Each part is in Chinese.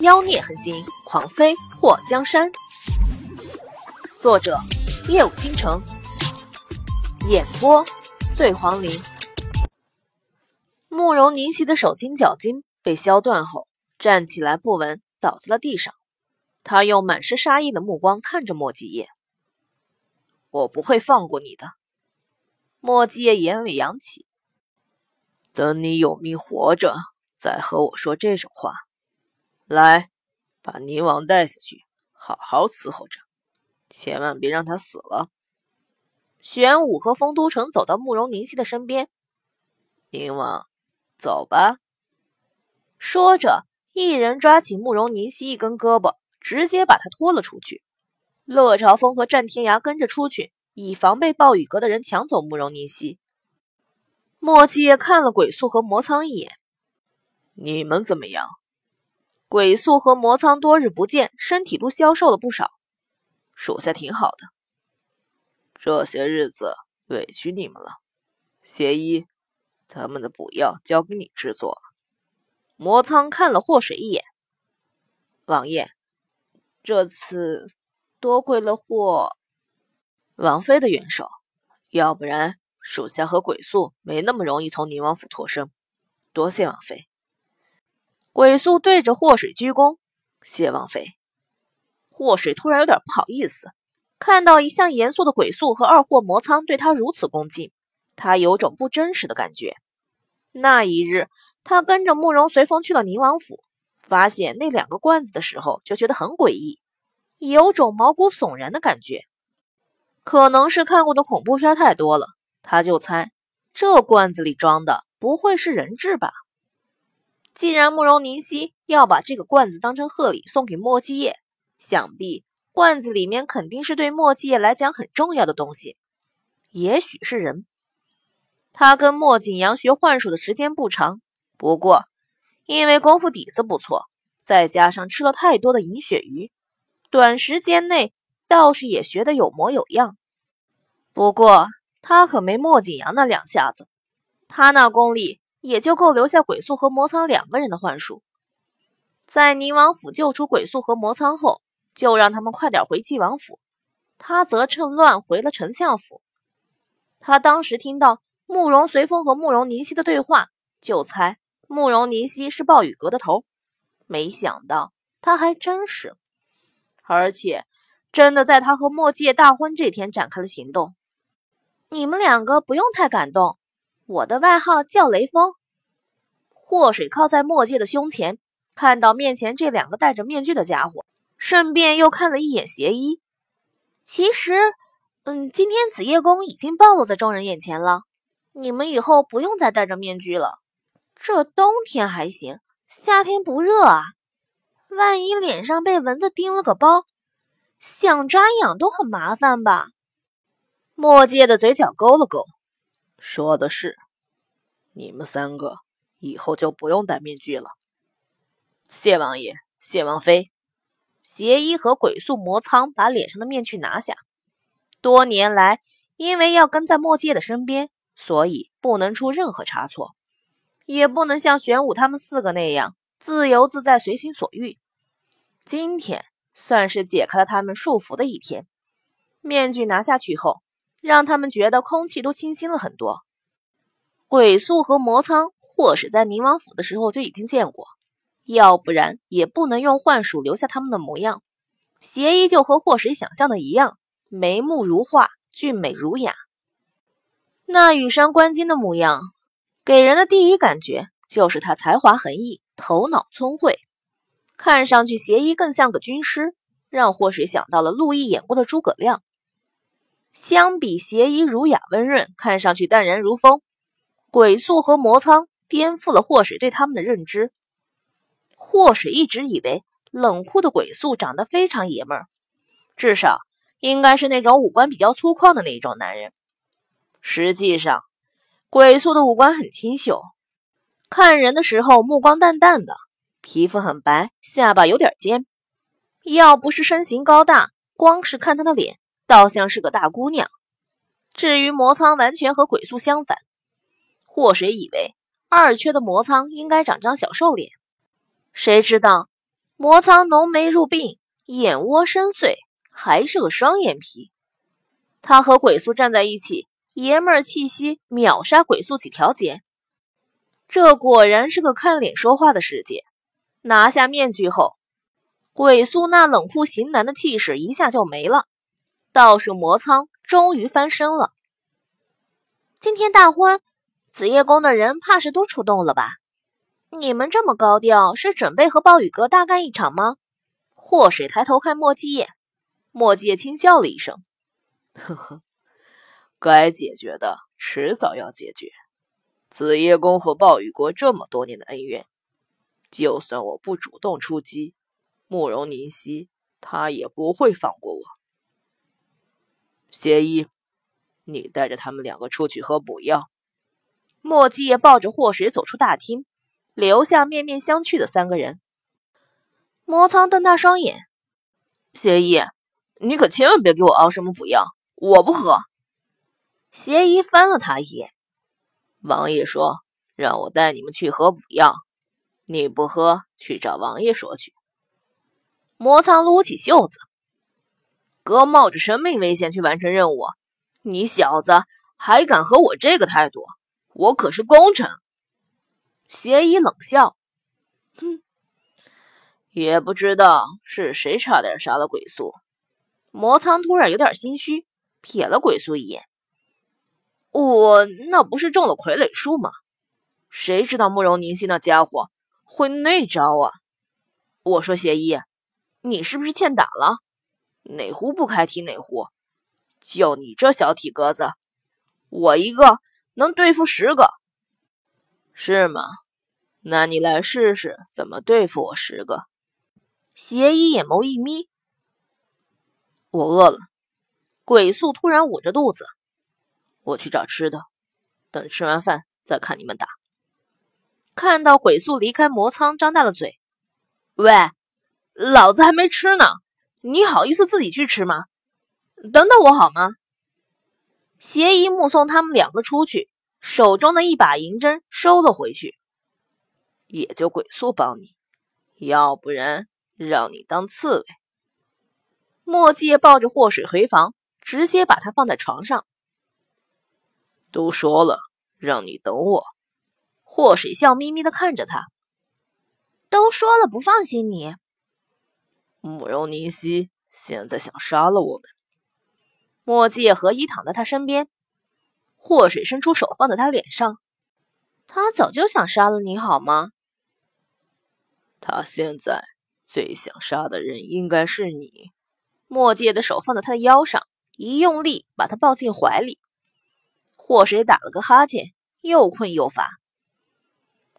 妖孽横行，狂妃破江山。作者：夜舞倾城，演播：醉黄林。慕容凝曦的手筋脚筋被削断后，站起来不稳，倒在了地上。他用满是杀意的目光看着莫继业：“我不会放过你的。”莫继业眼尾扬起：“等你有命活着，再和我说这种话。来，把宁王带下去，好好伺候着，千万别让他死了。”玄武和丰都城走到慕容凝曦的身边：“宁王，走吧。”说着，一人抓起慕容凝曦一根胳膊，直接把他拖了出去。乐朝风和战天涯跟着出去，以防被暴雨阁的人抢走慕容凝曦。莫继业看了鬼宿和魔苍一眼：“你们怎么样？”鬼宿和魔苍多日不见，身体都消瘦了不少。“属下挺好的，这些日子委屈你们了。邪医，他们的补药交给你制作了。”魔苍看了祸水一眼：“王爷，这次多亏了霍王妃的援手，要不然属下和鬼宿没那么容易从宁王府脱身，多谢王妃。”鬼宿对着祸水鞠躬：“谢王妃。”祸水突然有点不好意思，看到一向严肃的鬼宿和二货魔苍对他如此恭敬，他有种不真实的感觉。那一日，他跟着慕容随风去到宁王府，发现那两个罐子的时候，就觉得很诡异，有种毛骨悚然的感觉。可能是看过的恐怖片太多了，他就猜这罐子里装的不会是人质吧。既然慕容凝曦要把这个罐子当成贺礼送给莫继业，想必罐子里面肯定是对莫继业来讲很重要的东西，也许是人。他跟莫景阳学幻术的时间不长，不过因为功夫底子不错，再加上吃了太多的银鳕鱼，短时间内倒是也学得有模有样。不过他可没莫景阳那两下子，他那功力也就够留下鬼宿和魔苍两个人的幻术。在宁王府救出鬼宿和魔苍后，就让他们快点回纪王府，他则趁乱回了丞相府。他当时听到慕容随风和慕容凝曦的对话，就猜慕容凝曦是暴雨阁的头，没想到他还真是，而且真的在他和莫继业大婚这天展开了行动。“你们两个不用太感动，我的外号叫雷锋。”祸水靠在莫继业的胸前，看到面前这两个戴着面具的家伙，顺便又看了一眼邪医。“其实今天紫夜宫已经暴露在众人眼前了，你们以后不用再戴着面具了。这冬天还行，夏天不热啊，万一脸上被蚊子叮了个包，想抓痒都很麻烦吧。”莫继业的嘴角勾了勾：“说的是，你们三个以后就不用戴面具了。谢王爷，谢王妃。”邪医和鬼宿魔苍把脸上的面具拿下。多年来，因为要跟在莫继业的身边，所以不能出任何差错，也不能像玄武他们四个那样自由自在随心所欲。今天算是解开了他们束缚的一天。面具拿下去后，让他们觉得空气都清新了很多。鬼宿和魔苍或许在宁王府的时候就已经见过，要不然也不能用幻术留下他们的模样。邪医就和祸水想象的一样，眉目如画，俊美儒雅。那羽扇纶巾的模样，给人的第一感觉就是他才华横溢，头脑聪慧。看上去邪医更像个军师，让祸水想到了陆毅演过的诸葛亮。相比邪医儒雅温润，看上去淡然如风，鬼宿和魔苍颠覆了祸水对他们的认知。祸水一直以为冷酷的鬼宿长得非常爷们儿，至少应该是那种五官比较粗犷的那种男人。实际上，鬼宿的五官很清秀，看人的时候目光淡淡的，皮肤很白，下巴有点尖。要不是身形高大，光是看她的脸，倒像是个大姑娘。至于魔苍，完全和鬼宿相反。祸水以为二缺的魔苍应该长张小瘦脸，谁知道磨苍浓眉入鬓，眼窝深邃，还是个双眼皮。他和鬼宿站在一起，爷们儿气息秒杀鬼宿几条街。这果然是个看脸说话的世界。拿下面具后，鬼宿那冷酷型男的气势一下就没了。道士磨苍终于翻身了。今天大婚，紫夜宫的人怕是都出动了吧？你们这么高调，是准备和暴雨阁大干一场吗？祸水抬头看莫继业，莫继业轻笑了一声，呵呵，该解决的迟早要解决。紫夜宫和暴雨国这么多年的恩怨，就算我不主动出击，慕容宁熙他也不会放过我。协议，你带着他们两个出去喝补药。莫继业抱着祸水走出大厅，留下面面相觑的三个人。魔苍瞪大双眼，邪医，你可千万别给我熬什么补药，我不喝。邪医翻了他一眼，王爷说让我带你们去喝补药，你不喝去找王爷说去。魔苍撸起袖子，哥冒着生命危险去完成任务，你小子还敢和我这个态度，我可是功臣。邪医冷笑，哼，也不知道是谁差点杀了鬼宿。魔苍突然有点心虚，瞥了鬼宿一眼，我那不是中了傀儡术吗？谁知道慕容宁熙那家伙会那招啊。我说邪医，你是不是欠打了？哪壶不开提哪壶，就你这小体格子，我一个能对付10个。是吗？那你来试试怎么对付我10个。邪医眼眸一眯，我饿了。鬼宿突然捂着肚子，我去找吃的，等吃完饭再看你们打。看到鬼宿离开，魔苍张大了嘴，喂，老子还没吃呢，你好意思自己去吃吗？等等我好吗？邪医目送他们两个出去，手中的一把银针收了回去，也就鬼宿帮你，要不然让你当刺猬。墨界抱着祸水回房，直接把他放在床上。都说了让你等我。祸水笑眯眯地看着他，都说了不放心你。慕容宁熙现在想杀了我们。墨界和衣躺在他身边。祸水伸出手放在他脸上，他早就想杀了你好吗？他现在最想杀的人应该是你。墨界的手放在他的腰上，一用力把他抱进怀里。祸水打了个哈欠，又困又乏。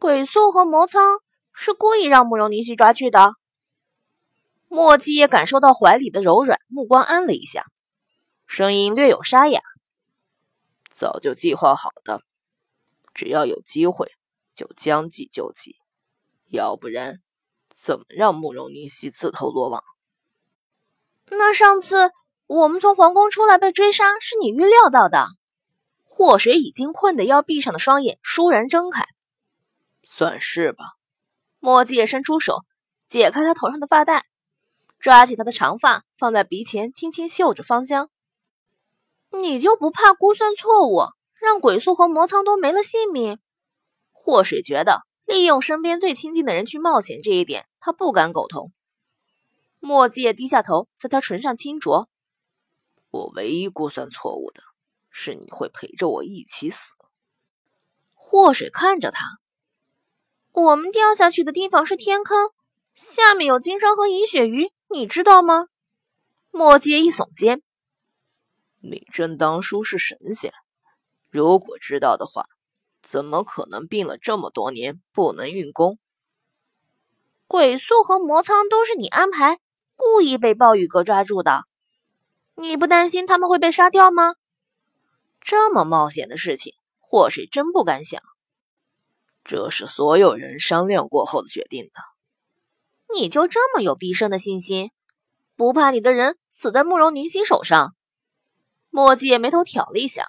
鬼宿和魔苍是故意让慕容宁熙抓去的。墨界感受到怀里的柔软，目光安了一下，声音略有沙哑。早就计划好的，只要有机会就将计就计，要不然怎么让慕容宁熙自投罗网？那上次我们从皇宫出来被追杀，是你预料到的？祸水已经困得要闭上的双眼倏然睁开，算是吧。墨界伸出手解开他头上的发带，抓起他的长发放在鼻前，轻轻嗅着芳香。你就不怕估算错误，让鬼宿和魔苍都没了性命？祸水觉得利用身边最亲近的人去冒险这一点，他不敢苟同。墨界低下头，在他唇上轻啄。我唯一估算错误的是你会陪着我一起死。祸水看着他，我们掉下去的地方是天坑，下面有金山和银鳕鱼，你知道吗？墨界一耸肩。你真当叔是神仙？如果知道的话，怎么可能病了这么多年不能运功？鬼宿和魔苍都是你安排，故意被暴雨阁抓住的，你不担心他们会被杀掉吗？这么冒险的事情，祸水真不敢想。这是所有人商量过后的决定的。你就这么有必胜的信心？不怕你的人死在慕容宁熙手上？墨界眉头挑了一下，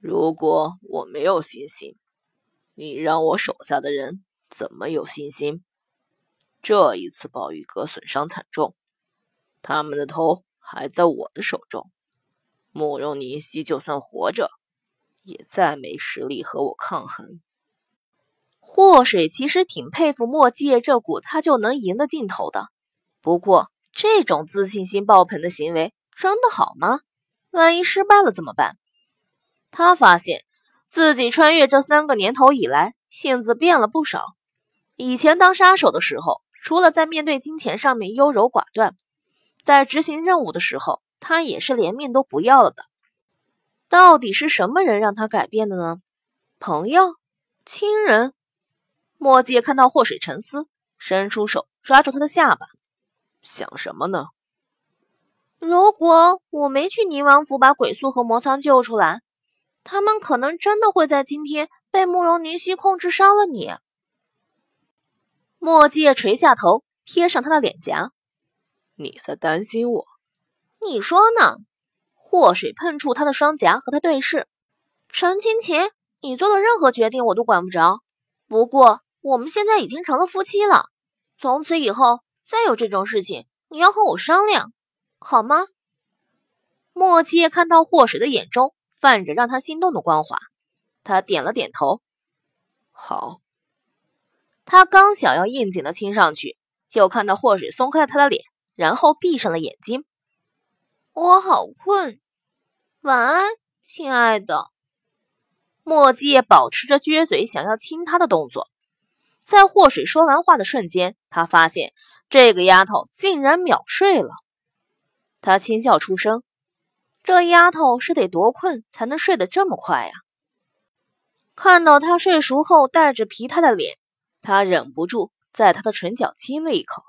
如果我没有信心，你让我手下的人怎么有信心？这一次鲍鱼哥损伤惨重，他们的头还在我的手中。慕容宁熙就算活着，也再没实力和我抗衡。祸水其实挺佩服墨界这股他就能赢的劲头的，不过这种自信心爆棚的行为真的好吗？万一失败了怎么办？他发现自己穿越这3个年头以来，性子变了不少。以前当杀手的时候，除了在面对金钱上面优柔寡断，在执行任务的时候，他也是连命都不要了的。到底是什么人让他改变的呢？朋友？亲人？墨界看到祸水沉思，伸出手抓住他的下巴。想什么呢？如果我没去宁王府把鬼宿和魔苍救出来，他们可能真的会在今天被慕容宁熙控制杀了你。墨界垂下头，贴上他的脸颊。你在担心我？你说呢？祸水碰触他的双颊，和他对视。成亲前，你做的任何决定我都管不着。不过，我们现在已经成了夫妻了，从此以后，再有这种事情，你要和我商量，好吗？墨界看到祸水的眼中泛着让他心动的光华，他点了点头。好。他刚想要应景的亲上去，就看到祸水松开了他的脸，然后闭上了眼睛。我好困，晚安，亲爱的。墨界保持着撅嘴想要亲他的动作。在祸水说完话的瞬间，他发现这个丫头竟然秒睡了。他轻笑出声。这丫头是得多困才能睡得这么快呀！看到她睡熟后带着疲态的脸，他忍不住在她的唇角亲了一口。